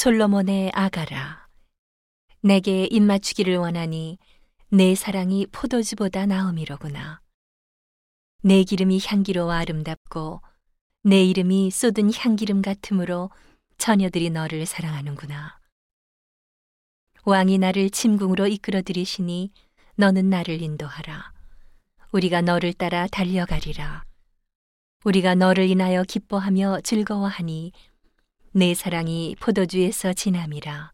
솔로몬의 아가라, 내게 입맞추기를 원하니 내 사랑이 포도주보다 나음이로구나. 내 기름이 향기로워 아름답고 내 이름이 쏟은 향기름 같으므로 처녀들이 너를 사랑하는구나. 왕이 나를 침궁으로 이끌어들이시니 너는 나를 인도하라. 우리가 너를 따라 달려가리라. 우리가 너를 인하여 기뻐하며 즐거워하니 내 사랑이 포도주에서 진함이라.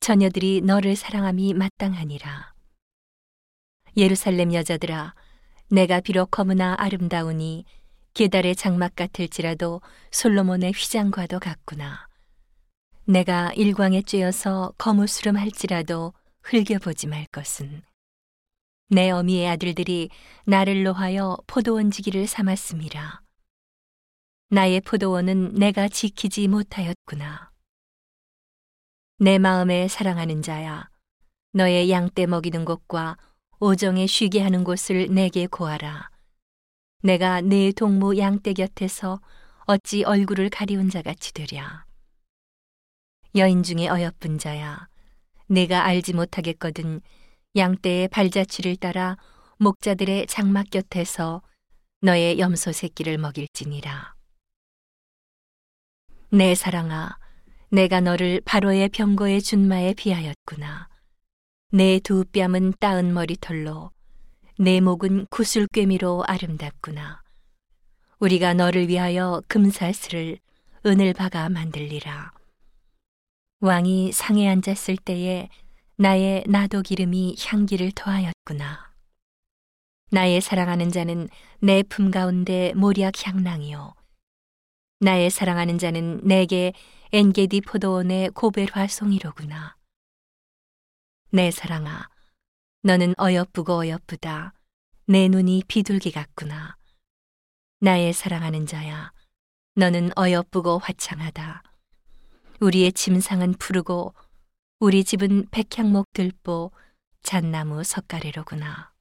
처녀들이 너를 사랑함이 마땅하니라. 예루살렘 여자들아, 내가 비록 검으나 아름다우니 게달의 장막 같을지라도 솔로몬의 휘장과도 같구나. 내가 일광에 쬐어서 거무스름할지라도 흘겨보지 말 것은 내 어미의 아들들이 나를 노하여 포도원지기를 삼았음이라. 나의 포도원은 내가 지키지 못하였구나. 내 마음에 사랑하는 자야, 너의 양떼 먹이는 곳과 오정에 쉬게 하는 곳을 내게 고하라. 내가 내 동무 양떼 곁에서 어찌 얼굴을 가리운 자같이 되랴. 여인 중에 어여쁜 자야, 내가 알지 못하겠거든 양떼의 발자취를 따라 목자들의 장막 곁에서 너의 염소 새끼를 먹일지니라. 내 사랑아, 내가 너를 바로의 병거의 준마에 비하였구나. 내 두 뺨은 따은 머리털로, 내 목은 구슬꿰미로 아름답구나. 우리가 너를 위하여 금사슬을 은을 박아 만들리라. 왕이 상에 앉았을 때에 나의 나독 이름이 향기를 토하였구나. 나의 사랑하는 자는 내 품 가운데 모리악 향랑이요, 나의 사랑하는 자는 내게 엔게디 포도원의 고벨화 송이로구나. 내 사랑아, 너는 어여쁘고 어여쁘다. 내 눈이 비둘기 같구나. 나의 사랑하는 자야, 너는 어여쁘고 화창하다. 우리의 침상은 푸르고 우리 집은 백향목 들보 잣나무 석가래로구나.